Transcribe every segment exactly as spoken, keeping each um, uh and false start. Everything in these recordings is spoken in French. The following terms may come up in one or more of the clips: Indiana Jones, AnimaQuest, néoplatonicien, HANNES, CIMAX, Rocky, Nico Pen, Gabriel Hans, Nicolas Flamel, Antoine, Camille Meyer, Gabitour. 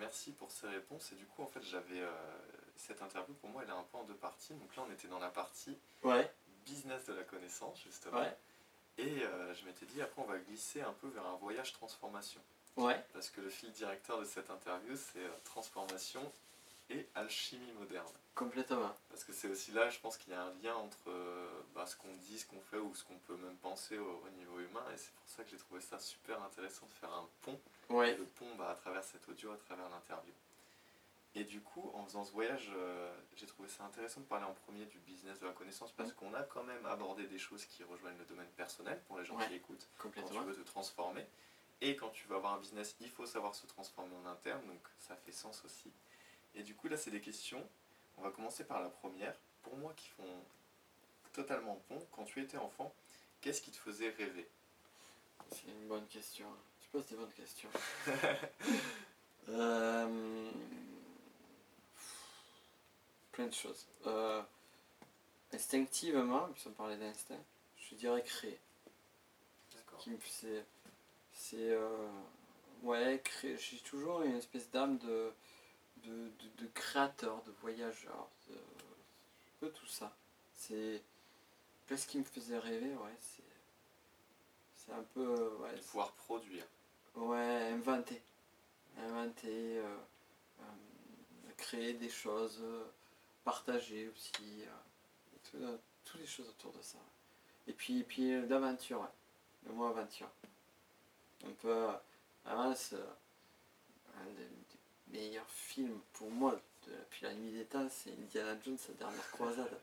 merci pour ces réponses. Et du coup, en fait, j'avais euh, cette interview, pour moi, elle est un peu en deux parties. Donc là, on était dans la partie ouais. business de la connaissance, justement. Ouais. Et euh, je m'étais dit, après, on va glisser un peu vers un voyage transformation. Ouais. Parce que le fil directeur de cette interview, c'est euh, transformation et alchimie moderne. Complètement. Parce que c'est aussi là, je pense qu'il y a un lien entre euh, bah, ce qu'on dit, ce qu'on fait, ou ce qu'on peut même penser au, au niveau humain. Et c'est pour ça que j'ai trouvé ça super intéressant de faire un pont. Ouais. Et le pont, bah, à travers cet audio, à travers l'interview. Et du coup, en faisant ce voyage, euh, j'ai trouvé ça intéressant de parler en premier du business de la connaissance, parce mmh. qu'on a quand même abordé des choses qui rejoignent le domaine personnel, pour les gens ouais. qui écoutent. Complètement. Quand tu veux te transformer. Et quand tu veux avoir un business, il faut savoir se transformer en interne, donc ça fait sens aussi. Et du coup, là, c'est des questions. On va commencer par la première. Pour moi, qui font totalement pont, quand tu étais enfant, qu'est-ce qui te faisait rêver? C'est une bonne question. Tu poses des bonnes questions. euh... Plein de choses. Euh... Instinctivement, puisqu'on parlait d'instinct, je dirais créer. D'accord. Qui me faisait... C'est... Euh... Ouais, créer. J'ai toujours une espèce d'âme de... De, de, de créateur, de voyageur, de, de tout ça. C'est ce qui me faisait rêver, ouais. C'est, c'est un peu... Ouais, de pouvoir produire. Ouais, inventer. Inventer, euh, euh, créer des choses, euh, partager aussi, euh, tout, euh, toutes les choses autour de ça. Et puis, et puis euh, d'aventure, ouais. Le mot aventure. Un peu... Euh, avant, c'est un des... meilleur film pour moi depuis la nuit des temps, c'est Indiana Jones, sa dernière croisade.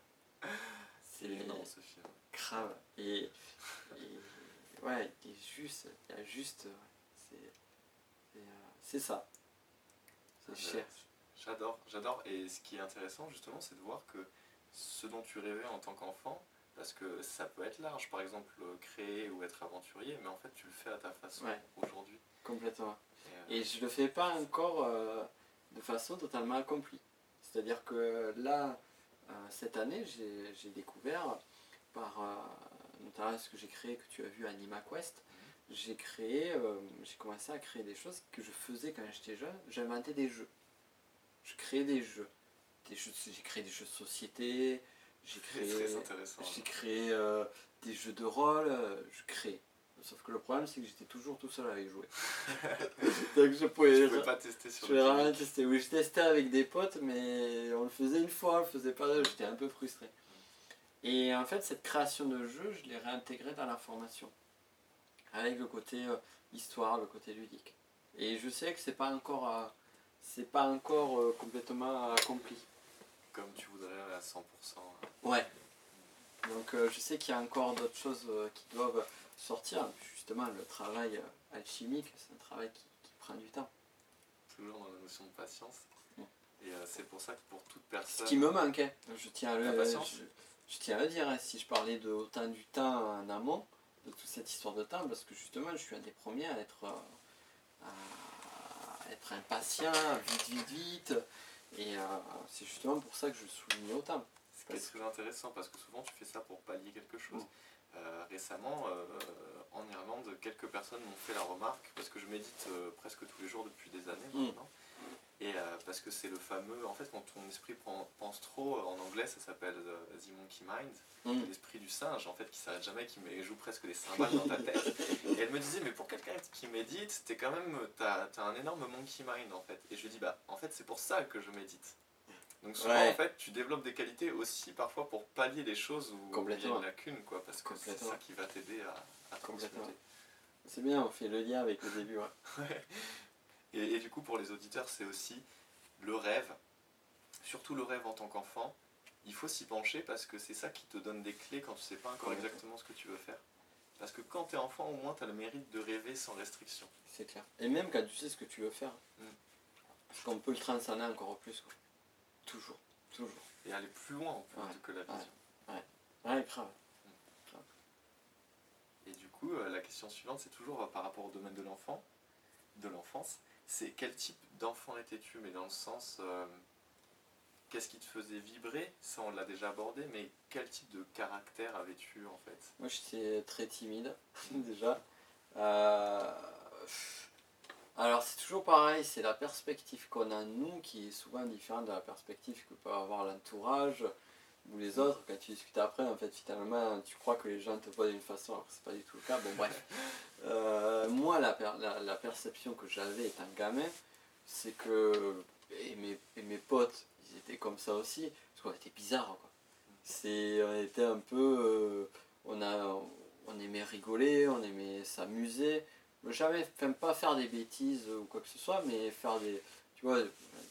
C'est énorme ce film. Grave. Et, et ouais, il est juste, il y a juste, c'est, c'est, c'est ça. C'est cher. J'adore, j'adore. Et ce qui est intéressant justement, c'est de voir que ce dont tu rêvais en tant qu'enfant, parce que ça peut être large, par exemple créer ou être aventurier, mais en fait tu le fais à ta façon ouais. aujourd'hui. Complètement. Et je le fais pas encore euh, de façon totalement accomplie. C'est-à-dire que là, euh, cette année, j'ai, j'ai découvert, par euh, notamment ce que j'ai créé, que tu as vu à AnimaQuest, mmh. j'ai créé, euh, j'ai commencé à créer des choses que je faisais quand j'étais jeune. J'inventais des jeux. Je créais des jeux. Des jeux j'ai créé des jeux de société, j'ai créé, c'est très intéressant, j'ai créé euh, des jeux de rôle, euh, je crée. Sauf que le problème, c'est que j'étais toujours tout seul à les jouer. Donc je pouvais, je pouvais pas tester sur je le rien tester. Oui, je testais avec des potes, mais on le faisait une fois, on le faisait pas deux. J'étais un peu frustré. Et en fait, cette création de jeu, je l'ai réintégrée dans la formation. Avec le côté euh, histoire, le côté ludique. Et je sais que c'est pas encore, euh, c'est pas encore euh, complètement accompli. Comme tu voudrais à cent pour cent. Ouais. Donc euh, je sais qu'il y a encore d'autres choses euh, qui doivent... sortir, justement, le travail alchimique, c'est un travail qui, qui prend du temps. Toujours dans la notion de patience. Mmh. Et euh, c'est pour ça que pour toute personne... Ce qui me manque, hein. je, tiens à le, euh, je, je tiens à le dire, hein, si je parlais de autant du temps en amont, de toute cette histoire de temps, parce que justement, je suis un des premiers à être, euh, à être impatient, vite, vite, vite. Et euh, c'est justement pour ça que je souligne autant. Ce qui est très intéressant, parce que souvent, tu fais ça pour pallier quelque chose. Mmh. Euh, récemment, euh, en Irlande, quelques personnes m'ont fait la remarque, parce que je médite euh, presque tous les jours depuis des années maintenant, mmh. et euh, parce que c'est le fameux, en fait quand ton esprit pense trop, en anglais ça s'appelle euh, The Monkey Mind, mmh. l'esprit du singe en fait qui s'arrête jamais, qui joue presque des cymbales dans ta tête, et elle me disait mais pour quelqu'un qui médite, t'es quand même, t'as, t'as un énorme Monkey Mind en fait, et je lui dis bah en fait c'est pour ça que je médite. Donc souvent ouais. en fait tu développes des qualités aussi parfois pour pallier des choses où il y a une lacune quoi, parce que c'est ça qui va t'aider à, à complètement. C'est bien, on fait le lien avec le début. Hein. ouais. et, et du coup pour les auditeurs c'est aussi le rêve, surtout le rêve en tant qu'enfant, il faut s'y pencher parce que c'est ça qui te donne des clés quand tu sais pas encore exactement ce que tu veux faire. Parce que quand t'es enfant au moins t'as le mérite de rêver sans restriction. C'est clair. Et même quand tu sais ce que tu veux faire, mmh. parce qu'on peut le transcender encore plus quoi. Toujours, toujours. Et aller plus loin en plus ouais, que la vision. Ouais, ouais, ouais grave. Hum. Et du coup, la question suivante, c'est toujours par rapport au domaine de l'enfant, de l'enfance, c'est quel type d'enfant étais-tu? Mais dans le sens, euh, qu'est-ce qui te faisait vibrer? Ça, on l'a déjà abordé, mais quel type de caractère avais-tu en fait? Moi, j'étais très timide, déjà. Euh, Alors c'est toujours pareil, c'est la perspective qu'on a nous qui est souvent différente de la perspective que peut avoir l'entourage ou les autres. Quand tu discutes après, en fait, finalement, tu crois que les gens te voient d'une façon, alors que c'est pas du tout le cas. Bon, bref. Euh, moi, la, per la, la perception que j'avais étant gamin, c'est que et mes, et mes potes, ils étaient comme ça aussi, parce qu'on était bizarres, quoi. C'est, on était un peu, euh, on a, on aimait rigoler, on aimait s'amuser, jamais, enfin, pas faire des bêtises ou quoi que ce soit, mais faire des, tu vois,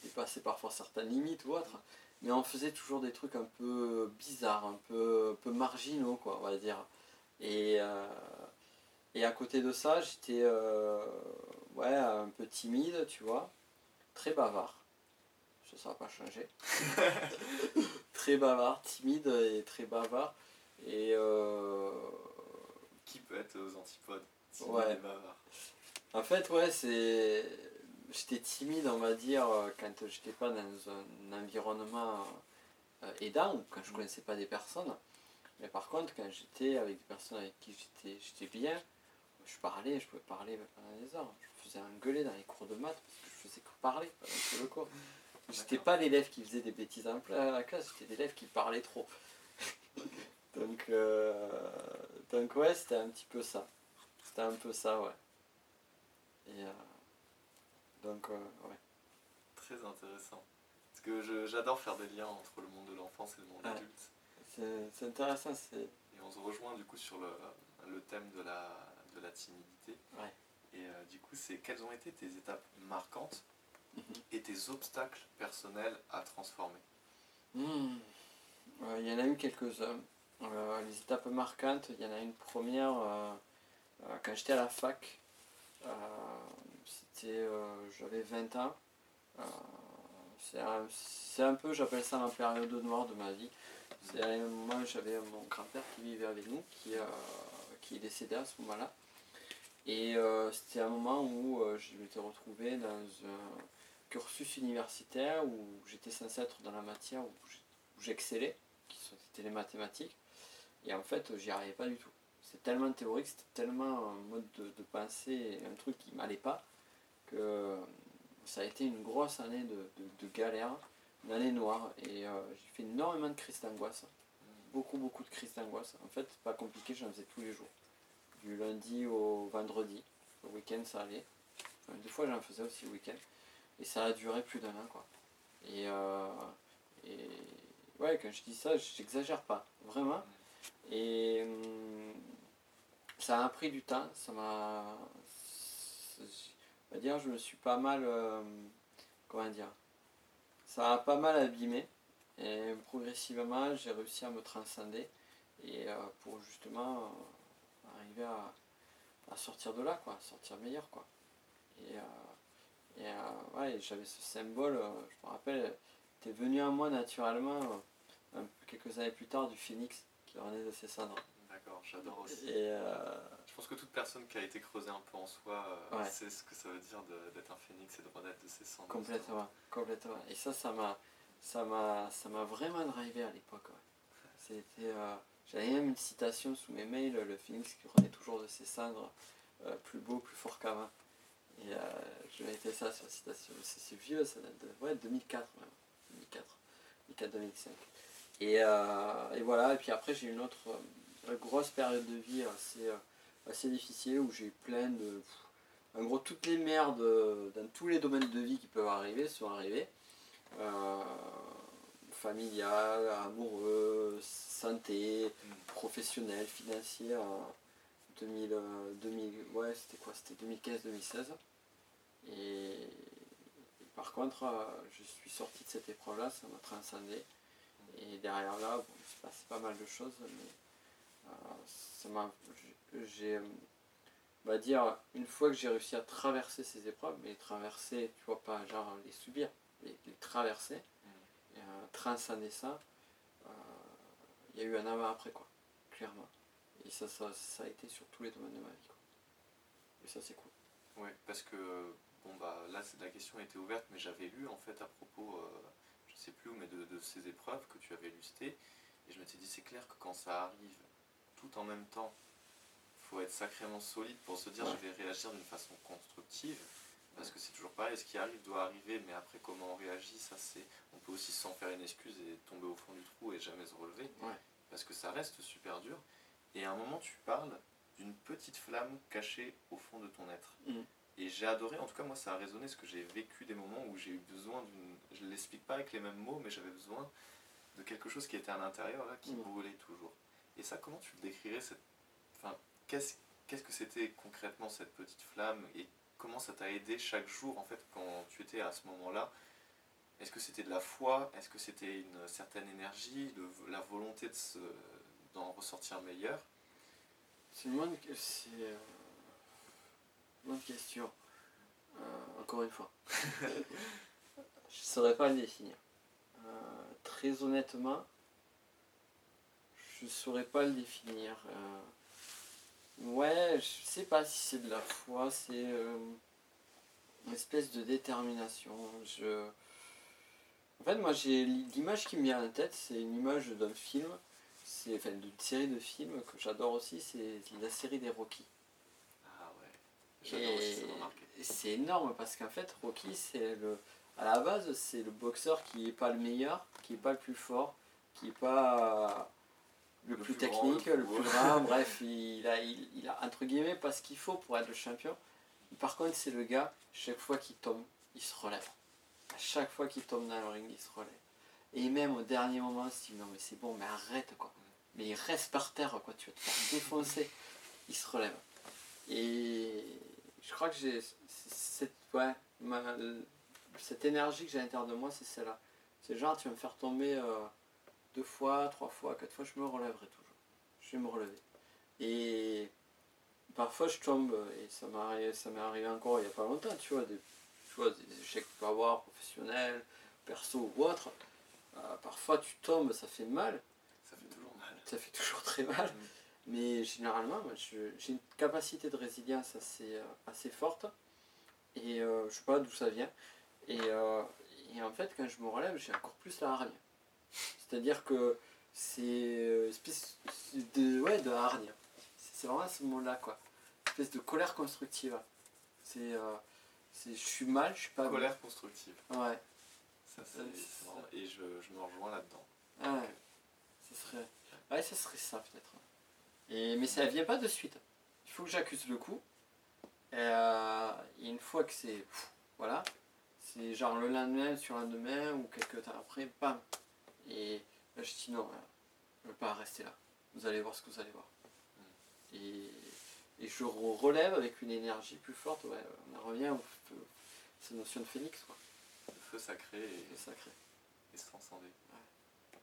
dépasser parfois certaines limites ou autre. Mais on faisait toujours des trucs un peu bizarres, un peu, un peu marginaux, quoi, on va dire. Et, euh, et à côté de ça, j'étais euh, ouais, un peu timide, tu vois, très bavard. Ça, ça va pas changer. Très bavard, timide et très bavard. Et euh... qui peut être aux antipodes, timide, ouais. Et bavard. En fait, ouais, c'est... J'étais timide, on va dire, quand j'étais pas dans un environnement aidant, ou quand je connaissais pas des personnes. Mais par contre, quand j'étais avec des personnes avec qui j'étais bien, je parlais, je pouvais parler pendant des heures. Je faisais engueuler dans les cours de maths, parce que je faisais que parler pendant le cours. J'étais pas l'élève qui faisait des bêtises à la classe, j'étais l'élève qui parlait trop. donc, euh, donc ouais, c'était un petit peu ça. C'était un peu ça, ouais. Et... Euh, Donc, euh, ouais. Très intéressant. Parce que j'adore faire des liens entre le monde de l'enfance et le monde, ouais, adulte. C'est intéressant. Et on se rejoint du coup sur le, le thème de la, de la timidité. Ouais. Et euh, du coup, c'est quelles ont été tes étapes marquantes et tes obstacles personnels à transformer? Mmh. Euh, y en a eu quelques-uns. Euh, les étapes marquantes, il y en a une première euh, euh, quand j'étais à la fac. Euh, Euh, j'avais vingt ans, euh, c'est un, un peu, j'appelle ça la période noire de ma vie. C'est à un moment où j'avais mon grand-père qui vivait avec nous, qui, euh, qui est décédé à ce moment-là. Et euh, c'était un moment où euh, je m'étais retrouvé dans un cursus universitaire où j'étais censé être dans la matière où j'excellais, qui étaient les mathématiques, et en fait j'y arrivais pas du tout. C'était tellement théorique, c'était tellement un mode de, de pensée, un truc qui m'allait pas, que ça a été une grosse année de, de, de galère, une année noire, et euh, j'ai fait énormément de crises d'angoisse, beaucoup beaucoup de crises d'angoisse. En fait, pas compliqué, j'en faisais tous les jours, du lundi au vendredi, le week-end ça allait, enfin, des fois j'en faisais aussi le week-end, et ça a duré plus d'un an, quoi. Et, euh, et ouais, quand je dis ça, j'exagère pas, vraiment, et euh, ça a pris du temps, ça m'a... On va dire, je me suis pas mal, euh, comment dire, ça a pas mal abîmé, et progressivement j'ai réussi à me transcender, et euh, pour justement euh, arriver à, à sortir de là, quoi, sortir meilleur, quoi. Et, euh, et euh, ouais, j'avais ce symbole, euh, je me rappelle, t'es venu à moi naturellement, euh, quelques années plus tard, du phénix qui renaît de ses cendres. D'accord, j'adore aussi. Et euh... Je pense que toute personne qui a été creusée un peu en soi euh, ouais, sait ce que ça veut dire d'être un phénix et de renaître de ses cendres. Complètement, complètement. Et ça, ça m'a, ça m'a, ça m'a vraiment drivé à l'époque. Ouais. C'était, euh, j'avais même une citation sous mes mails, le phénix qui renaît toujours de ses cendres, euh, plus beau, plus fort qu'avant. Et euh, je mettais ça sur la citation. C'est vieux, ça date de ouais, deux mille quatre, même. deux mille quatre, deux mille cinq. Et, euh, et voilà. Et puis après, j'ai une autre. Euh, grosse période de vie assez, assez difficile où j'ai eu plein de... En gros, toutes les merdes dans tous les domaines de vie qui peuvent arriver sont arrivées. Euh, familial, amoureux, santé, professionnel, financier. En deux mille, deux mille, ouais, c'était quoi? C'était deux mille quinze deux mille seize. Et, et par contre, je suis sorti de cette épreuve-là, ça m'a transcendé. Et derrière là, bon, il s'est passé pas mal de choses, mais... Ça m'a, j'ai, on va dire, une fois que j'ai réussi à traverser ces épreuves, mais les traverser, tu vois, pas genre les subir, les, les traverser, et, euh, transcender ça, il euh, y a eu un avant après, quoi, clairement. Et ça, ça, ça a été sur tous les domaines de ma vie, quoi. Et ça, c'est cool. Oui, parce que, bon, bah, là, la question était ouverte, mais j'avais lu, en fait, à propos, euh, je sais plus où, mais de, de ces épreuves que tu avais listées, et je me suis dit, c'est clair que quand ça arrive, tout en même temps, il faut être sacrément solide pour se dire, ouais, je vais réagir d'une façon constructive, Parce que c'est toujours pareil, ce qui arrive doit arriver, mais après comment on réagit, ça c'est... On peut aussi s'en faire une excuse et tomber au fond du trou et jamais se relever, ouais. Parce que ça reste super dur. Et à un moment, tu parles d'une petite flamme cachée au fond de ton être. Mmh. Et j'ai adoré, en tout cas moi ça a résonné, parce que j'ai vécu des moments où j'ai eu besoin d'une... Je ne l'explique pas avec les mêmes mots, mais j'avais besoin de quelque chose qui était à l'intérieur, là, qui mmh. brûlait toujours. Et ça, comment tu le décrirais cette... enfin, qu'est-ce... qu'est-ce que c'était concrètement cette petite flamme et comment ça t'a aidé chaque jour, en fait, quand tu étais à ce moment-là? Est-ce que c'était de la foi? Est-ce que c'était une certaine énergie, de la volonté de se... d'en ressortir meilleur? C'est une bonne, c'est euh, une bonne question. Euh, encore une fois, je ne saurais pas le définir. Euh, très honnêtement, je ne saurais pas le définir. Euh, ouais, je ne sais pas si c'est de la foi, c'est euh, une espèce de détermination. Je... En fait, moi, j'ai l'image qui me vient à la tête, c'est une image d'un film. C'est enfin, une série de films que j'adore aussi, c'est la série des Rocky. Ah ouais, j'adore et aussi, ça m'a marqué. C'est énorme parce qu'en fait, Rocky, c'est le, à la base, c'est le boxeur qui n'est pas le meilleur, qui n'est pas le plus fort, qui n'est pas le, le plus, plus technique, grand, le plus, plus grand, bref, il a, il, il a entre guillemets pas ce qu'il faut pour être le champion. Par contre, c'est le gars, chaque fois qu'il tombe, il se relève. À chaque fois qu'il tombe dans le ring, il se relève. Et même au dernier moment, il se dit non mais c'est bon, mais arrête quoi. Mais il reste par terre quoi, tu vas te faire défoncer. Il se relève. Et je crois que j'ai cette, ouais, ma, cette énergie que j'ai à l'intérieur de moi, c'est celle-là. C'est genre tu vas me faire tomber euh, deux fois, trois fois, quatre fois, je me relèverai toujours. Je vais me relever. Et parfois je tombe, et ça m'est arrivé, ça m'est arrivé encore il n'y a pas longtemps, tu vois, des, tu vois, des échecs que tu peux avoir, professionnels, perso ou autre. Euh, parfois tu tombes, ça fait mal. Ça fait toujours mal. Ça fait toujours très mal. Mmh. Mais généralement, moi, je, j'ai une capacité de résilience assez, euh, assez forte. Et euh, je ne sais pas d'où ça vient. Et, euh, et en fait, quand je me relève, j'ai encore plus la hargne. C'est-à-dire que c'est une espèce de, ouais, de hargne. C'est, c'est vraiment ce mot-là, quoi. Une espèce de colère constructive. C'est, euh, c'est, je suis mal, je suis pas... Colère mal. Constructive. Ouais. Ça, c'est, c'est ça. Et je, je me rejoins là-dedans. Ah ouais. Ça serait... ouais, ça serait ça peut-être. Et, mais ça ne vient pas de suite. Il faut que j'accuse le coup. Et, euh, et une fois que c'est... Pff, voilà. C'est genre le lendemain, sur le lendemain, ou quelques temps après, bam. Et là je dis non, je ne veux pas rester là. Vous allez voir ce que vous allez voir. Mm. Et, et je relève avec une énergie plus forte. Ouais, on revient à cette notion de phénix, quoi. Feu sacré et, sacré et se transcender. Ouais.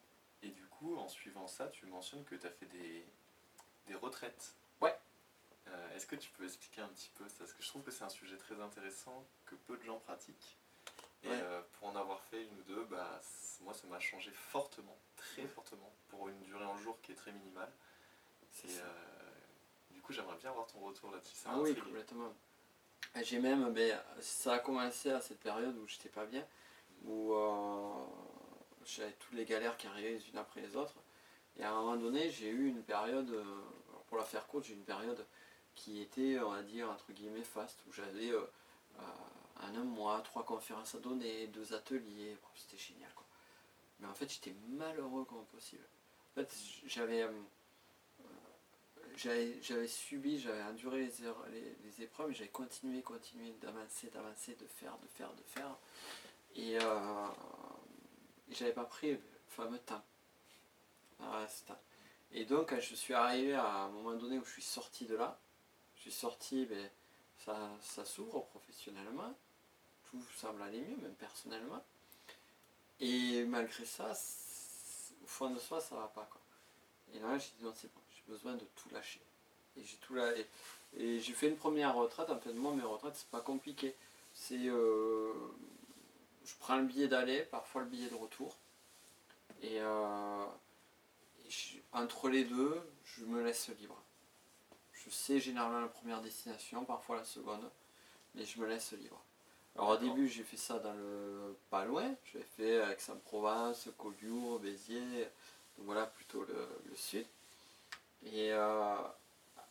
Et du coup, en suivant ça, tu mentionnes que tu as fait des, des retraites. Ouais. Euh, est-ce que tu peux expliquer un petit peu ça? Parce que je trouve que c'est un sujet très intéressant que peu de gens pratiquent. Et ouais. euh, pour en avoir fait une ou deux, bah, moi ça m'a changé fortement, très fortement, pour une durée en jour qui est très minimale. C'est et ça. Euh, du coup, j'aimerais bien avoir ton retour là-dessus. Ça ah oui, complètement. J'ai même, ben, ça a commencé à cette période où j'étais pas bien, où euh, j'avais toutes les galères qui arrivaient les unes après les autres. Et à un moment donné, j'ai eu une période, euh, pour la faire courte, j'ai eu une période qui était, on va dire, entre guillemets, faste, où j'avais euh, euh, en un mois, trois conférences à donner, deux ateliers, bon, c'était génial, quoi. Mais en fait, j'étais malheureux comme possible. En fait, j'avais... Euh, J'avais, j'avais subi, j'avais enduré les, heures, les, les épreuves, mais j'avais continué, continué d'avancer, d'avancer, de faire, de faire, de faire. Et, euh, et j'avais pas pris le fameux temps. Ah, c'est temps. Et donc, quand je suis arrivé à un moment donné où je suis sorti de là, je suis sorti, ben, ça, ça s'ouvre professionnellement, tout semble aller mieux, même personnellement. Et malgré ça, au fond de soi, ça va pas, quoi. Et là, j'ai dit non, c'est bon. Besoin de tout lâcher et j'ai tout lâché et j'ai fait une première retraite. En fait, moi mes retraites c'est pas compliqué, c'est euh, je prends le billet d'aller, parfois le billet de retour et, euh, et je, entre les deux je me laisse libre. Je sais généralement la première destination, parfois la seconde, mais je me laisse libre. Alors au début j'ai fait ça dans le pas loin, j'ai fait Aix-en-Provence, Collioure, Béziers, donc voilà plutôt le, le sud. Et euh,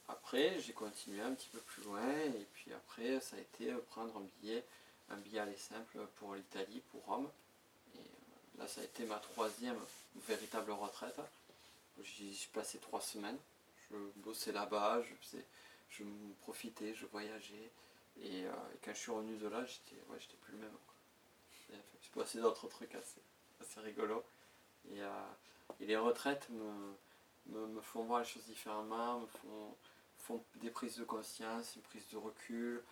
Après, j'ai continué un petit peu plus loin, et puis après, ça a été prendre un billet, un billet aller simple pour l'Italie, pour Rome. Et là, ça a été ma troisième véritable retraite. J'y suis passé trois semaines. Je bossais là-bas, je faisais, je profitais, je voyageais. Et, euh, et quand je suis revenu de là, j'étais ouais, j'étais plus le même. J'ai passé d'autres trucs assez, assez rigolos. Et, euh, et les retraites me, me, me font voir les choses différemment, me font, font des prises de conscience, une prise de recul,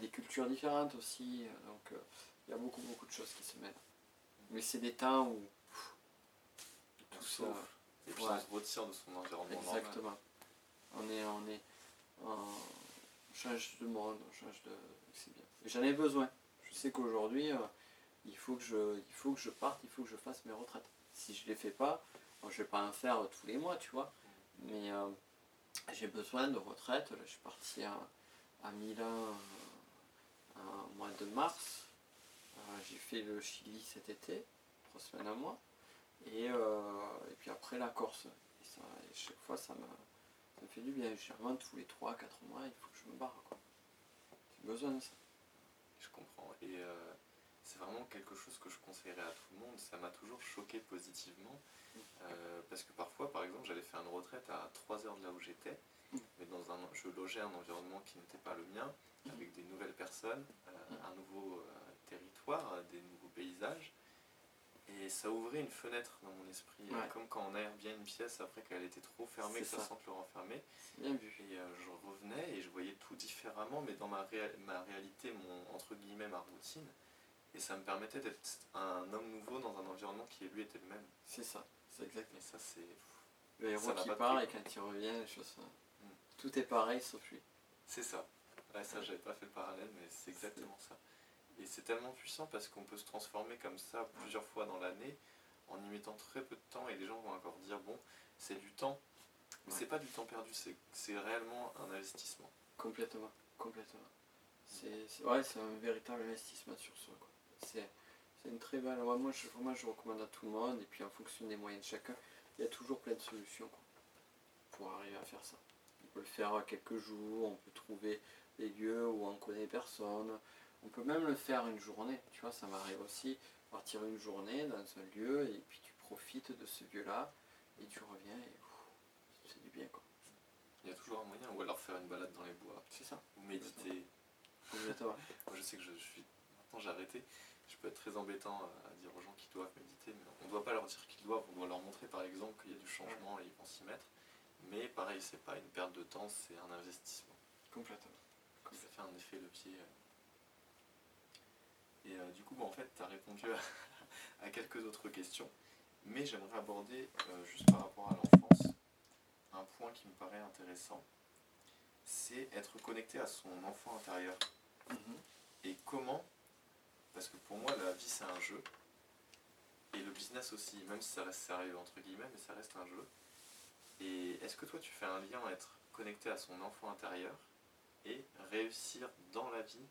des cultures différentes aussi. Donc il euh, y a beaucoup, beaucoup de choses qui se mêlent. Mais c'est des temps où pff, tout ça... Et puis ouais. On se retire de son environnement. Exactement. Normal. On est, on est, on change de monde, on change de, c'est bien. J'en ai besoin. Je sais qu'aujourd'hui, euh, il faut que je, il faut que je parte, il faut que je fasse mes retraites. Si je les fais pas, bon, je vais pas en faire tous les mois, tu vois. Mais euh, j'ai besoin de retraite. Là, je suis parti à, à Milan euh, au mois de mars. Euh, j'ai fait le Chili cet été, trois semaines à moi. Et, euh, et puis après la Corse, et, ça, et chaque fois ça me, ça me fait du bien, généralement tous les trois à quatre mois il faut que je me barre, quoi. J'ai besoin de ça. Je comprends, et euh, c'est vraiment quelque chose que je conseillerais à tout le monde, ça m'a toujours choqué positivement, euh, parce que parfois par exemple j'avais fait une retraite à trois heures de là où j'étais, mais dans un, je logeais un environnement qui n'était pas le mien, avec des nouvelles personnes, euh, un nouveau euh, territoire, des nouveaux paysages. Et ça ouvrait une fenêtre dans mon esprit, ouais. Comme quand on aère bien une pièce après qu'elle était trop fermée, c'est que ça, ça sente le renfermer. Bien vu. Et euh, je revenais et je voyais tout différemment, mais dans ma, réa- ma réalité, mon entre guillemets ma routine. Et ça me permettait d'être un homme nouveau dans un environnement qui lui était le même. C'est ça, c'est exact. Mais ça c'est... Le héros qui part et quand il revient, les choses sont... Mmh. Tout est pareil sauf lui. C'est ça. Ouais, ça j'avais pas fait le parallèle, mais c'est exactement c'est... ça. Et c'est tellement puissant parce qu'on peut se transformer comme ça plusieurs fois dans l'année en y mettant très peu de temps, et les gens vont encore dire bon, c'est du temps, mais c'est pas du temps perdu, c'est, c'est réellement un investissement. Complètement, complètement. C'est, c'est, ouais, c'est un véritable investissement sur soi, quoi. C'est, c'est une très belle... Ouais, moi, je, moi je recommande à tout le monde, et puis en fonction des moyens de chacun, il y a toujours plein de solutions, quoi, pour arriver à faire ça. On peut le faire quelques jours, on peut trouver des lieux où on ne connaît personne. On peut même le faire une journée, tu vois, ça m'arrive aussi, partir une journée dans un lieu, et puis tu profites de ce lieu-là, et tu reviens, et ouf, c'est du bien, quoi. Il y a toujours un moyen, ou alors faire une balade dans les bois, c'est ça, ou méditer. Exactement. Moi je sais que je, je suis, maintenant j'ai arrêté, je peux être très embêtant à dire aux gens qu'ils doivent méditer, mais on ne doit pas leur dire qu'ils doivent, on doit leur montrer par exemple qu'il y a du changement et ils vont s'y mettre, mais pareil, c'est pas une perte de temps, c'est un investissement. Complètement. Ça fait un effet de pied... Et euh, du coup, bah, en fait, tu as répondu à, à quelques autres questions, mais j'aimerais aborder, euh, juste par rapport à l'enfance, un point qui me paraît intéressant, c'est être connecté à son enfant intérieur. Mm-hmm. Et comment ? Parce que pour moi, la vie, c'est un jeu, et le business aussi, même si ça reste sérieux, entre guillemets, mais ça reste un jeu. Et est-ce que toi, tu fais un lien à être connecté à son enfant intérieur et réussir dans la vie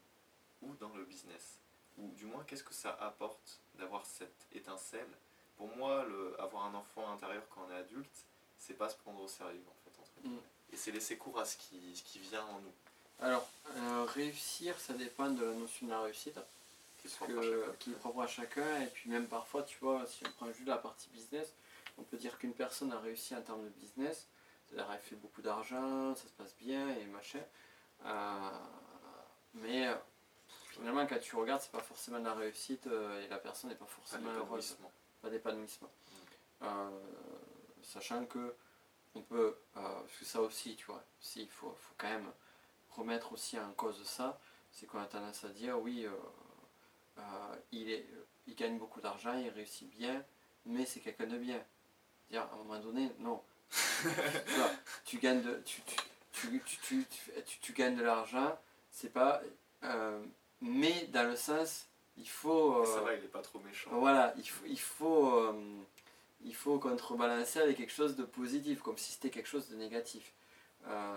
ou dans le business ? Ou du moins, qu'est-ce que ça apporte d'avoir cette étincelle ? Pour moi, le, avoir un enfant intérieur quand on est adulte, c'est pas se prendre au sérieux, en fait, entre guillemets. Mmh. Et c'est laisser cours à ce qui, ce qui vient en nous. Alors, euh, réussir, ça dépend de la notion de la réussite, qui est propre à chacun. Et puis même parfois, tu vois, si on prend juste la partie business, on peut dire qu'une personne a réussi en termes de business, c'est-à-dire elle fait beaucoup d'argent, ça se passe bien et machin. Euh, mais... Finalement, quand tu regardes, c'est pas forcément de la réussite euh, et la personne n'est pas forcément heureuse. Pas d'épanouissement. Mmh. Euh, sachant que on peut, euh, parce que ça aussi, tu vois, si, il faut, faut quand même remettre aussi en cause ça, c'est qu'on a tendance à dire oui, euh, euh, il, est, il gagne beaucoup d'argent, il réussit bien, mais c'est quelqu'un de bien. C'est-à-dire, à un moment donné, non. Là, tu gagnes de, tu, tu, tu, tu, tu, tu, tu, tu gagnes de l'argent, c'est pas. Euh, Mais dans le sens, il faut... Euh, ça va, il n'est pas trop méchant. Voilà, il faut, il, faut, euh, il faut contrebalancer avec quelque chose de positif, comme si c'était quelque chose de négatif. Euh,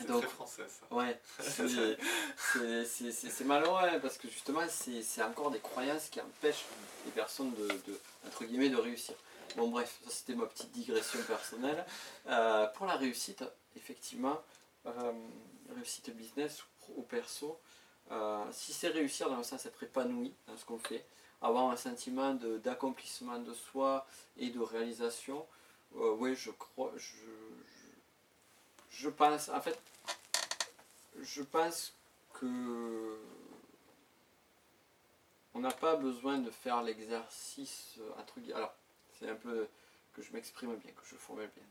c'est donc, très français, ça. Ouais, c'est, c'est, c'est, c'est, c'est malheureux, hein, parce que justement, c'est, c'est encore des croyances qui empêchent les personnes de, de, entre guillemets, de réussir. Bon bref, ça c'était ma petite digression personnelle. Euh, pour la réussite, effectivement, euh, réussite business ou perso, euh, si c'est réussir dans le sens d'être épanoui dans ce qu'on fait, avoir un sentiment d'accomplissement de, de soi et de réalisation, euh, oui, je crois, je, je, je pense, en fait, je pense que on n'a pas besoin de faire l'exercice, euh, entre guillemets, alors, c'est un peu que je m'exprime bien, que je formule bien.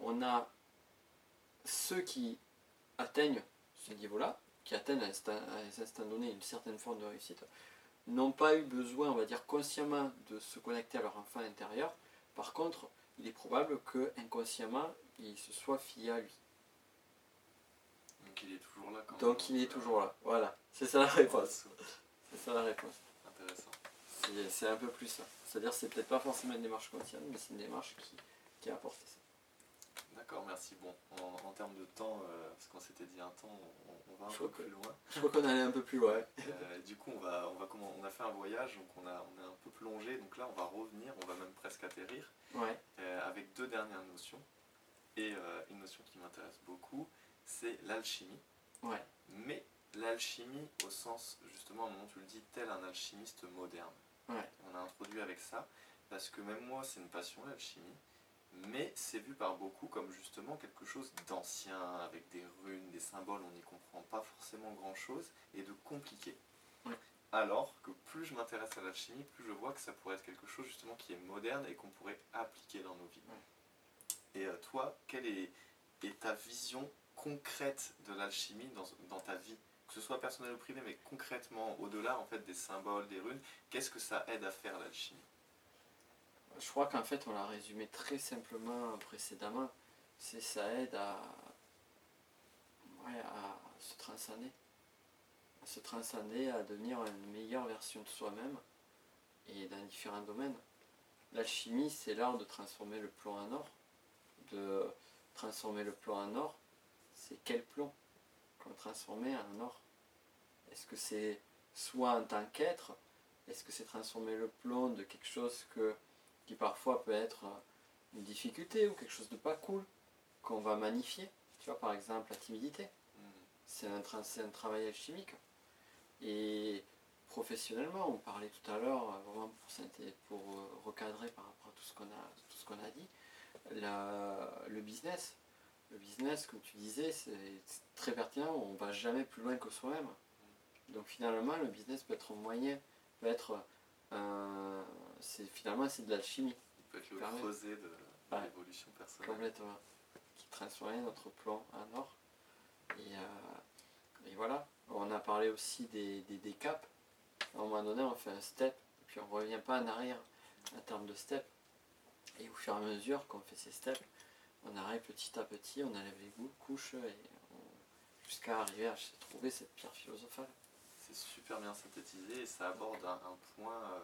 On a ceux qui atteignent ce niveau-là, qui atteignent à un instant donné une certaine forme de réussite, n'ont pas eu besoin, on va dire, consciemment de se connecter à leur enfant intérieur. Par contre, il est probable que inconsciemment, il se soit fié à lui. Donc il est toujours là quand même. Donc il est toujours là, voilà. C'est ça la réponse. C'est ça la réponse. Intéressant. C'est un peu plus ça. C'est-à-dire c'est peut-être pas forcément une démarche consciente, mais c'est une démarche qui, qui a apporté ça. D'accord, merci. Bon, en, en termes de temps, euh, parce qu'on s'était dit un temps, on, on va un je peu plus que, loin. Je crois qu'on allait un peu plus loin. Ouais. Euh, du coup, on va, on va comment on a fait un voyage, donc on a, on a un peu plongé. Donc là, on va revenir, on va même presque atterrir, ouais. euh, avec deux dernières notions et euh, une notion qui m'intéresse beaucoup, c'est l'alchimie. Ouais. Mais l'alchimie au sens, justement, à un moment tu le dis, tel un alchimiste moderne. Ouais. On a introduit avec ça parce que même moi, c'est une passion l'alchimie. Mais c'est vu par beaucoup comme justement quelque chose d'ancien, avec des runes, des symboles, on n'y comprend pas forcément grand-chose, et de compliqué. Oui. Alors que plus je m'intéresse à l'alchimie, plus je vois que ça pourrait être quelque chose justement qui est moderne et qu'on pourrait appliquer dans nos vies. Oui. Et toi, quelle est, est ta vision concrète de l'alchimie dans, dans ta vie, que ce soit personnel ou privé, mais concrètement, au-delà en fait des symboles, des runes, qu'est-ce que ça aide à faire l'alchimie ? Je crois qu'en fait, on l'a résumé très simplement précédemment, c'est ça aide à, ouais, à se transcender, à se transcender, à devenir une meilleure version de soi-même et dans différents domaines. L'alchimie, c'est l'art de transformer le plomb en or, de transformer le plomb en or, c'est quel plomb qu'on transformer en or? Est-ce que c'est soit en tant qu'être, est-ce que c'est transformer le plomb de quelque chose que qui parfois peut être une difficulté ou quelque chose de pas cool, qu'on va magnifier. Tu vois, par exemple, la timidité. Mmh. C'est un, tra un travail alchimique. Et professionnellement, on parlait tout à l'heure, vraiment pour, pour euh, recadrer par rapport à tout ce qu'on a, tout ce qu'on a dit, la, le business. Le business, comme tu disais, c'est très pertinent, on ne va jamais plus loin que soi-même. Mmh. Donc finalement, le business peut être un moyen, peut être... Euh, c'est finalement c'est de l'alchimie. Il peut être le permet. Creuset de, de ouais. l'évolution personnelle. Complètement. Qui transforme notre plan en or. Et, euh, et voilà. On a parlé aussi des, des, des caps. À un moment donné, on fait un step, et puis on ne revient pas en arrière en termes de step. Et au fur et à mesure qu'on fait ces steps, on arrive petit à petit, on enlève les couches jusqu'à arriver à trouver cette pierre philosophale. C'est super bien synthétisé et ça aborde un, un point euh,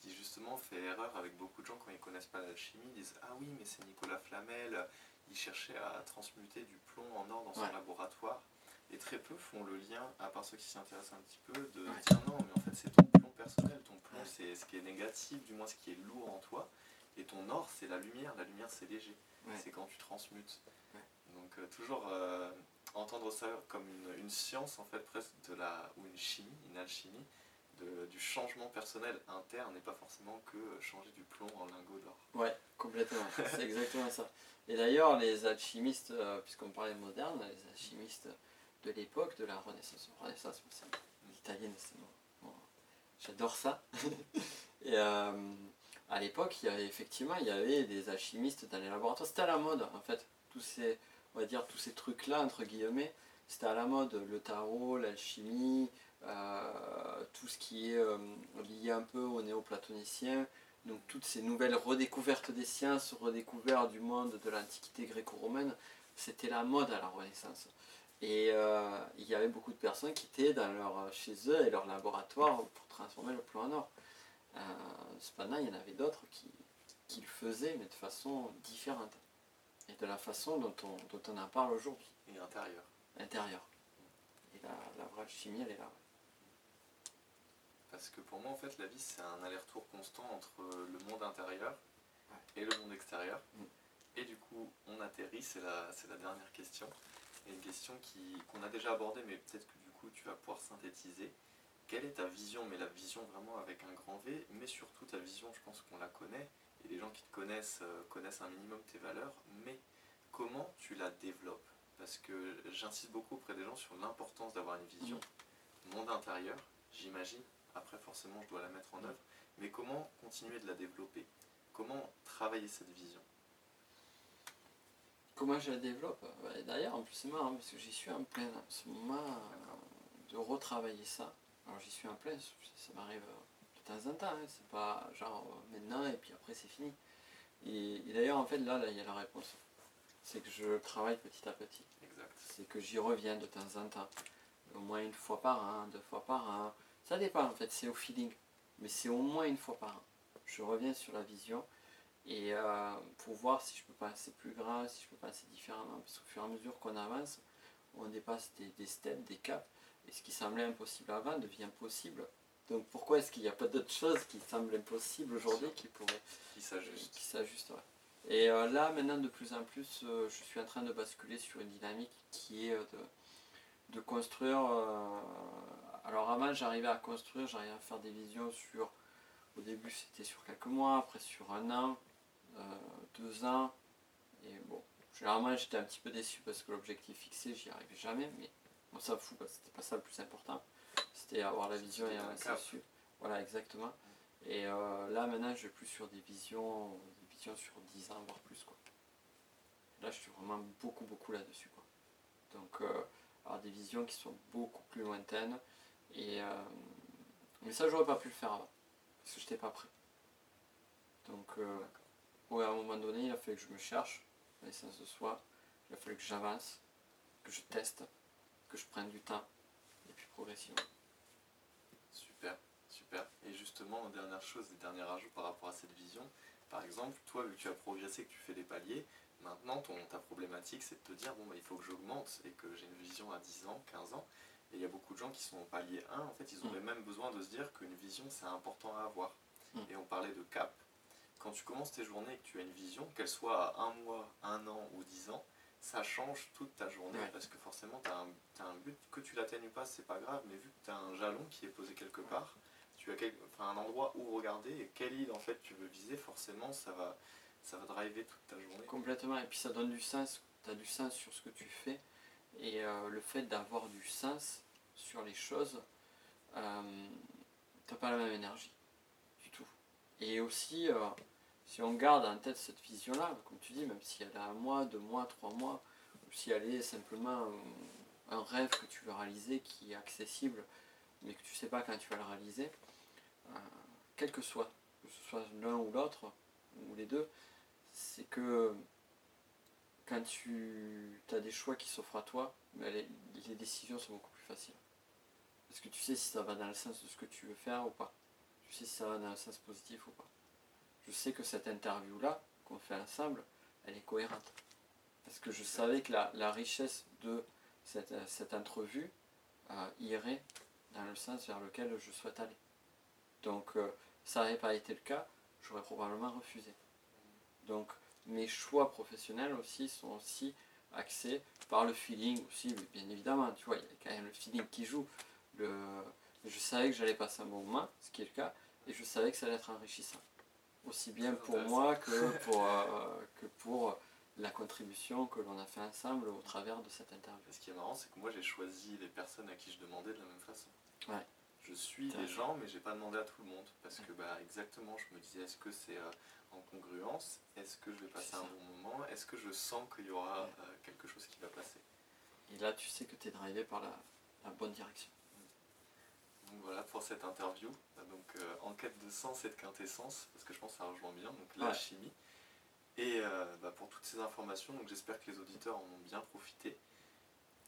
qui justement fait erreur avec beaucoup de gens quand ils ne connaissent pas l'alchimie. Ils disent « Ah oui, mais c'est Nicolas Flamel, il cherchait à transmuter du plomb en or dans son ouais. laboratoire. » Et très peu font le lien, à part ceux qui s'y intéressent un petit peu, de ouais. dire « Non, mais en fait c'est ton plomb personnel, ton plomb ouais. c'est ce qui est négatif, du moins ce qui est lourd en toi, et ton or c'est la lumière, la lumière c'est léger, ouais. c'est quand tu transmutes. Ouais. » Donc euh, toujours... Euh, entendre ça comme une, une science en fait presque de la ou une chimie, une alchimie de, du changement personnel interne et pas forcément que changer du plomb en lingot d'or. Ouais, complètement, c'est exactement ça. Et d'ailleurs les alchimistes, puisqu'on parlait moderne, les alchimistes de l'époque de la Renaissance, Renaissance, c'est l'italienne, c'est moi. Bon, j'adore ça. Et euh, à l'époque, il y avait effectivement, il y avait des alchimistes dans les laboratoires. C'était à la mode en fait, tous ces on va dire tous ces trucs là entre guillemets, c'était à la mode, le tarot, l'alchimie, euh, tout ce qui est euh, lié un peu aux néoplatoniciens, donc toutes ces nouvelles redécouvertes des sciences, redécouvertes du monde de l'antiquité gréco-romaine, c'était la mode à la Renaissance. Et euh, il y avait beaucoup de personnes qui étaient dans leur, chez eux et leur laboratoire pour transformer le plomb en or. Euh, cependant, il y en avait d'autres qui, qui le faisaient, mais de façon différente. Et de la façon dont on, dont on en parle aujourd'hui. Et intérieur. Intérieur. Et la, la vraie alchimie, elle est là. Parce que pour moi, en fait, la vie, c'est un aller-retour constant entre le monde intérieur ouais. et le monde extérieur. Mm. Et du coup, on atterrit, c'est la, la dernière question. Et une question qu'on a déjà abordée, mais peut-être que du coup, tu vas pouvoir synthétiser. Quelle est ta vision, mais la vision vraiment avec un grand V, mais surtout ta vision, je pense qu'on la connaît, et les gens qui te connaissent euh, connaissent un minimum tes valeurs, mais comment tu la développes? Parce que j'insiste beaucoup auprès des gens sur l'importance d'avoir une vision, monde intérieur, j'imagine, après forcément je dois la mettre en œuvre, mais comment continuer de la développer? Comment travailler cette vision? Comment je la développe? D'ailleurs, en plus c'est marrant, parce que j'y suis en plein en ce moment euh, de retravailler ça. Alors j'y suis en plein, ça m'arrive de temps en temps, hein. C'est pas genre maintenant et puis après c'est fini. Et, et d'ailleurs en fait là, là, il y a la réponse. C'est que je travaille petit à petit. Exact. C'est que j'y reviens de temps en temps. Au moins une fois par an, deux fois par an. Ça dépend en fait, c'est au feeling. Mais c'est au moins une fois par an. Je reviens sur la vision et euh, pour voir si je peux penser plus grand, si je peux penser différemment. Parce qu'au fur et à mesure qu'on avance, on dépasse des, des steps, des caps. Et ce qui semblait impossible avant devient possible. Donc pourquoi est-ce qu'il n'y a pas d'autre chose qui semble impossible aujourd'hui qui pourrait qui s'ajuste qui s'ajuste, ouais. Et euh, là maintenant de plus en plus euh, je suis en train de basculer sur une dynamique qui est euh, de, de construire euh, alors avant j'arrivais à construire, j'arrivais à faire des visions sur, au début c'était sur quelques mois, après sur un an, euh, deux ans, et bon généralement j'étais un petit peu déçu parce que l'objectif fixé j'y arrivais jamais, mais on s'en fout, c'était pas ça le plus important, c'était avoir la vision et avancer dessus. Voilà, exactement. Et euh, là maintenant je vais plus sur des visions, des visions sur dix ans, voire plus quoi. Là je suis vraiment beaucoup beaucoup là-dessus quoi. Donc euh, avoir des visions qui sont beaucoup plus lointaines. Et euh, mais ça j'aurais pas pu le faire avant, parce que j'étais pas prêt. Donc euh, ouais, à un moment donné il a fallu que je me cherche, la essence de soi, il a fallu que j'avance, que je teste, que je prenne du temps, et puis progression. Super, super. Et justement, dernière chose, les derniers ajouts par rapport à cette vision, par exemple, toi, vu que tu as progressé, que tu fais des paliers, maintenant, ton, ta problématique, c'est de te dire, bon, bah, il faut que j'augmente, et que j'ai une vision à dix ans, quinze ans, et il y a beaucoup de gens qui sont au palier un, en fait, ils auraient mmh. même besoin de se dire qu'une vision, c'est important à avoir. Mmh. Et on parlait de cap. Quand tu commences tes journées et que tu as une vision, qu'elle soit à un mois, un an ou dix ans, ça change toute ta journée, ouais. Parce que forcément tu as, t'as un but, que tu l'atteignes ou pas c'est pas grave, mais vu que tu as un jalon qui est posé quelque part, tu as quel, enfin, un endroit où regarder et quelle île en fait tu veux viser, forcément ça va, ça va driver toute ta journée. Complètement, et puis ça donne du sens, tu as du sens sur ce que tu fais, et euh, le fait d'avoir du sens sur les choses, euh, t'as pas la même énergie du tout. Et aussi... Euh, si on garde en tête cette vision-là, comme tu dis, même si elle a un mois, deux mois, trois mois, ou si elle est simplement un rêve que tu veux réaliser, qui est accessible, mais que tu ne sais pas quand tu vas le réaliser, euh, quel que soit, que ce soit l'un ou l'autre, ou les deux, c'est que quand tu as des choix qui s'offrent à toi, ben les, les décisions sont beaucoup plus faciles. Parce que tu sais si ça va dans le sens de ce que tu veux faire ou pas. Tu sais si ça va dans le sens positif ou pas. Je sais que cette interview-là, qu'on fait ensemble, elle est cohérente. Parce que je savais que la, la richesse de cette, cette entrevue euh, irait dans le sens vers lequel je souhaite aller. Donc, euh, ça n'avait pas été le cas, j'aurais probablement refusé. Donc, mes choix professionnels aussi sont aussi axés par le feeling aussi, bien évidemment. Tu vois, il y a quand même le feeling qui joue. Le... Je savais que j'allais passer un bon moment, ce qui est le cas, et je savais que ça allait être enrichissant. Aussi bien pour moi que pour, euh, que pour la contribution que l'on a fait ensemble au travers de cette interview. Ce qui est marrant, c'est que moi j'ai choisi les personnes à qui je demandais de la même façon. Ouais. Je suis des gens, mais j'ai pas demandé à tout le monde. Parce ouais. que bah, exactement, je me disais, est-ce que c'est euh, en congruence? Est-ce que je vais passer un bon moment? Est-ce que je sens qu'il y aura ouais. euh, quelque chose qui va passer? Et là, tu sais que tu es drivé par la, la bonne direction. Donc voilà pour cette interview, donc euh, en quête de sens et de quintessence, parce que je pense que ça rejoint bien, donc la ouais. chimie. Et euh, bah, pour toutes ces informations, donc j'espère que les auditeurs en ont bien profité.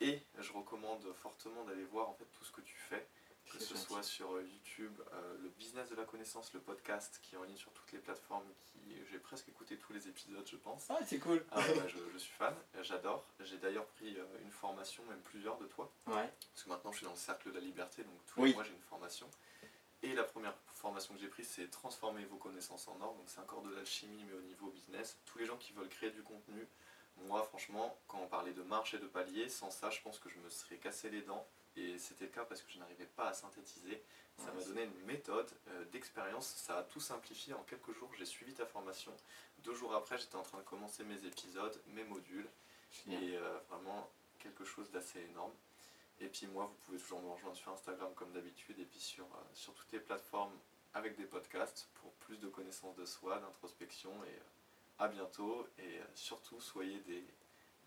Et je recommande fortement d'aller voir en fait tout ce que tu fais, que ce gentil. soit sur YouTube, euh, le business de la connaissance, le podcast qui est en ligne sur toutes les plateformes, qui j'ai presque écouté tous les épisodes je pense. Ah c'est cool. Ah, bah, je, je suis fan, j'adore, j'ai d'ailleurs pris euh, une formation, même plusieurs de toi, ouais. parce que maintenant je suis dans le cercle de la liberté, donc tous oui. les mois j'ai une formation. Et la première formation que j'ai prise, c'est transformer vos connaissances en or. Donc c'est encore de l'alchimie, mais au niveau business. Tous les gens qui veulent créer du contenu, moi franchement, quand on parlait de marche et de palier, sans ça je pense que je me serais cassé les dents. Et c'était le cas parce que je n'arrivais pas à synthétiser. Ça m'a donné une méthode euh, d'expérience, ça a tout simplifié en quelques jours. J'ai suivi ta formation, deux jours après j'étais en train de commencer mes épisodes, mes modules. Génial. Et euh, vraiment quelque chose d'assez énorme. Et puis moi, vous pouvez toujours me rejoindre sur Instagram comme d'habitude, et puis sur, euh, sur toutes les plateformes avec des podcasts pour plus de connaissances de soi, d'introspection. Et euh, à bientôt, et euh, surtout soyez des,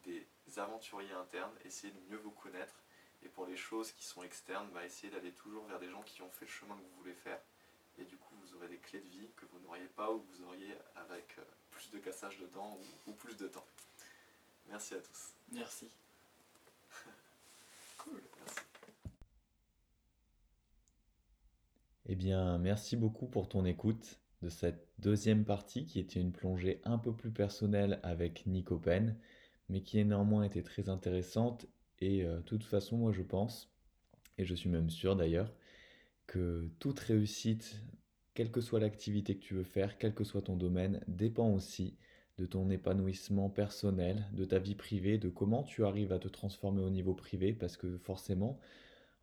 des aventuriers internes, essayez de mieux vous connaître. Et pour les choses qui sont externes, bah essayez d'aller toujours vers des gens qui ont fait le chemin que vous voulez faire. Et du coup, vous aurez des clés de vie que vous n'auriez pas, ou que vous auriez avec euh, plus de cassage de dents, ou, ou plus de temps. Merci à tous. Merci. Cool, merci. Eh bien, merci beaucoup pour ton écoute de cette deuxième partie qui était une plongée un peu plus personnelle avec Nico Pen, mais qui a néanmoins été très intéressante. Et euh, de toute façon, moi je pense, et je suis même sûr d'ailleurs, que toute réussite, quelle que soit l'activité que tu veux faire, quel que soit ton domaine, dépend aussi de ton épanouissement personnel, de ta vie privée, de comment tu arrives à te transformer au niveau privé, parce que forcément,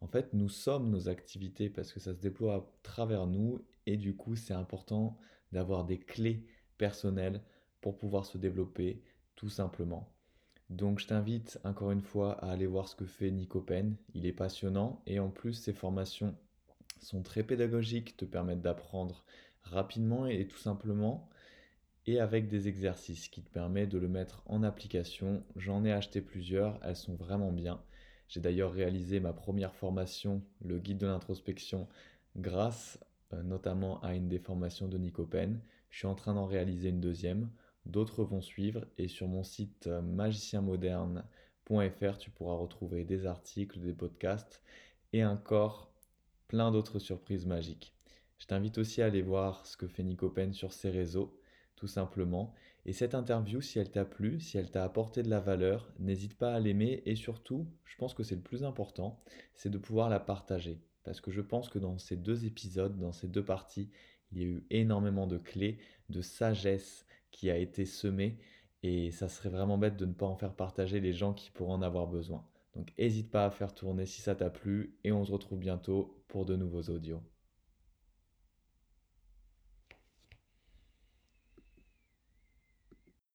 en fait, nous sommes nos activités, parce que ça se déploie à travers nous, et du coup, c'est important d'avoir des clés personnelles pour pouvoir se développer, tout simplement. Donc je t'invite encore une fois à aller voir ce que fait Nico Pen, il est passionnant, et en plus ses formations sont très pédagogiques, te permettent d'apprendre rapidement et tout simplement, et avec des exercices qui te permettent de le mettre en application. J'en ai acheté plusieurs, elles sont vraiment bien. J'ai d'ailleurs réalisé ma première formation, le guide de l'introspection, grâce euh, notamment à une des formations de Nico Pen. Je suis en train d'en réaliser une deuxième. D'autres vont suivre, et sur mon site magicien moderne point f r, tu pourras retrouver des articles, des podcasts et encore plein d'autres surprises magiques. Je t'invite aussi à aller voir ce que fait Nico Pen sur ses réseaux, tout simplement. Et cette interview, si elle t'a plu, si elle t'a apporté de la valeur, n'hésite pas à l'aimer, et surtout, je pense que c'est le plus important, c'est de pouvoir la partager. Parce que je pense que dans ces deux épisodes, dans ces deux parties, il y a eu énormément de clés, de sagesse qui a été semé, et ça serait vraiment bête de ne pas en faire partager les gens qui pourraient en avoir besoin. Donc n'hésite pas à faire tourner si ça t'a plu, et on se retrouve bientôt pour de nouveaux audios.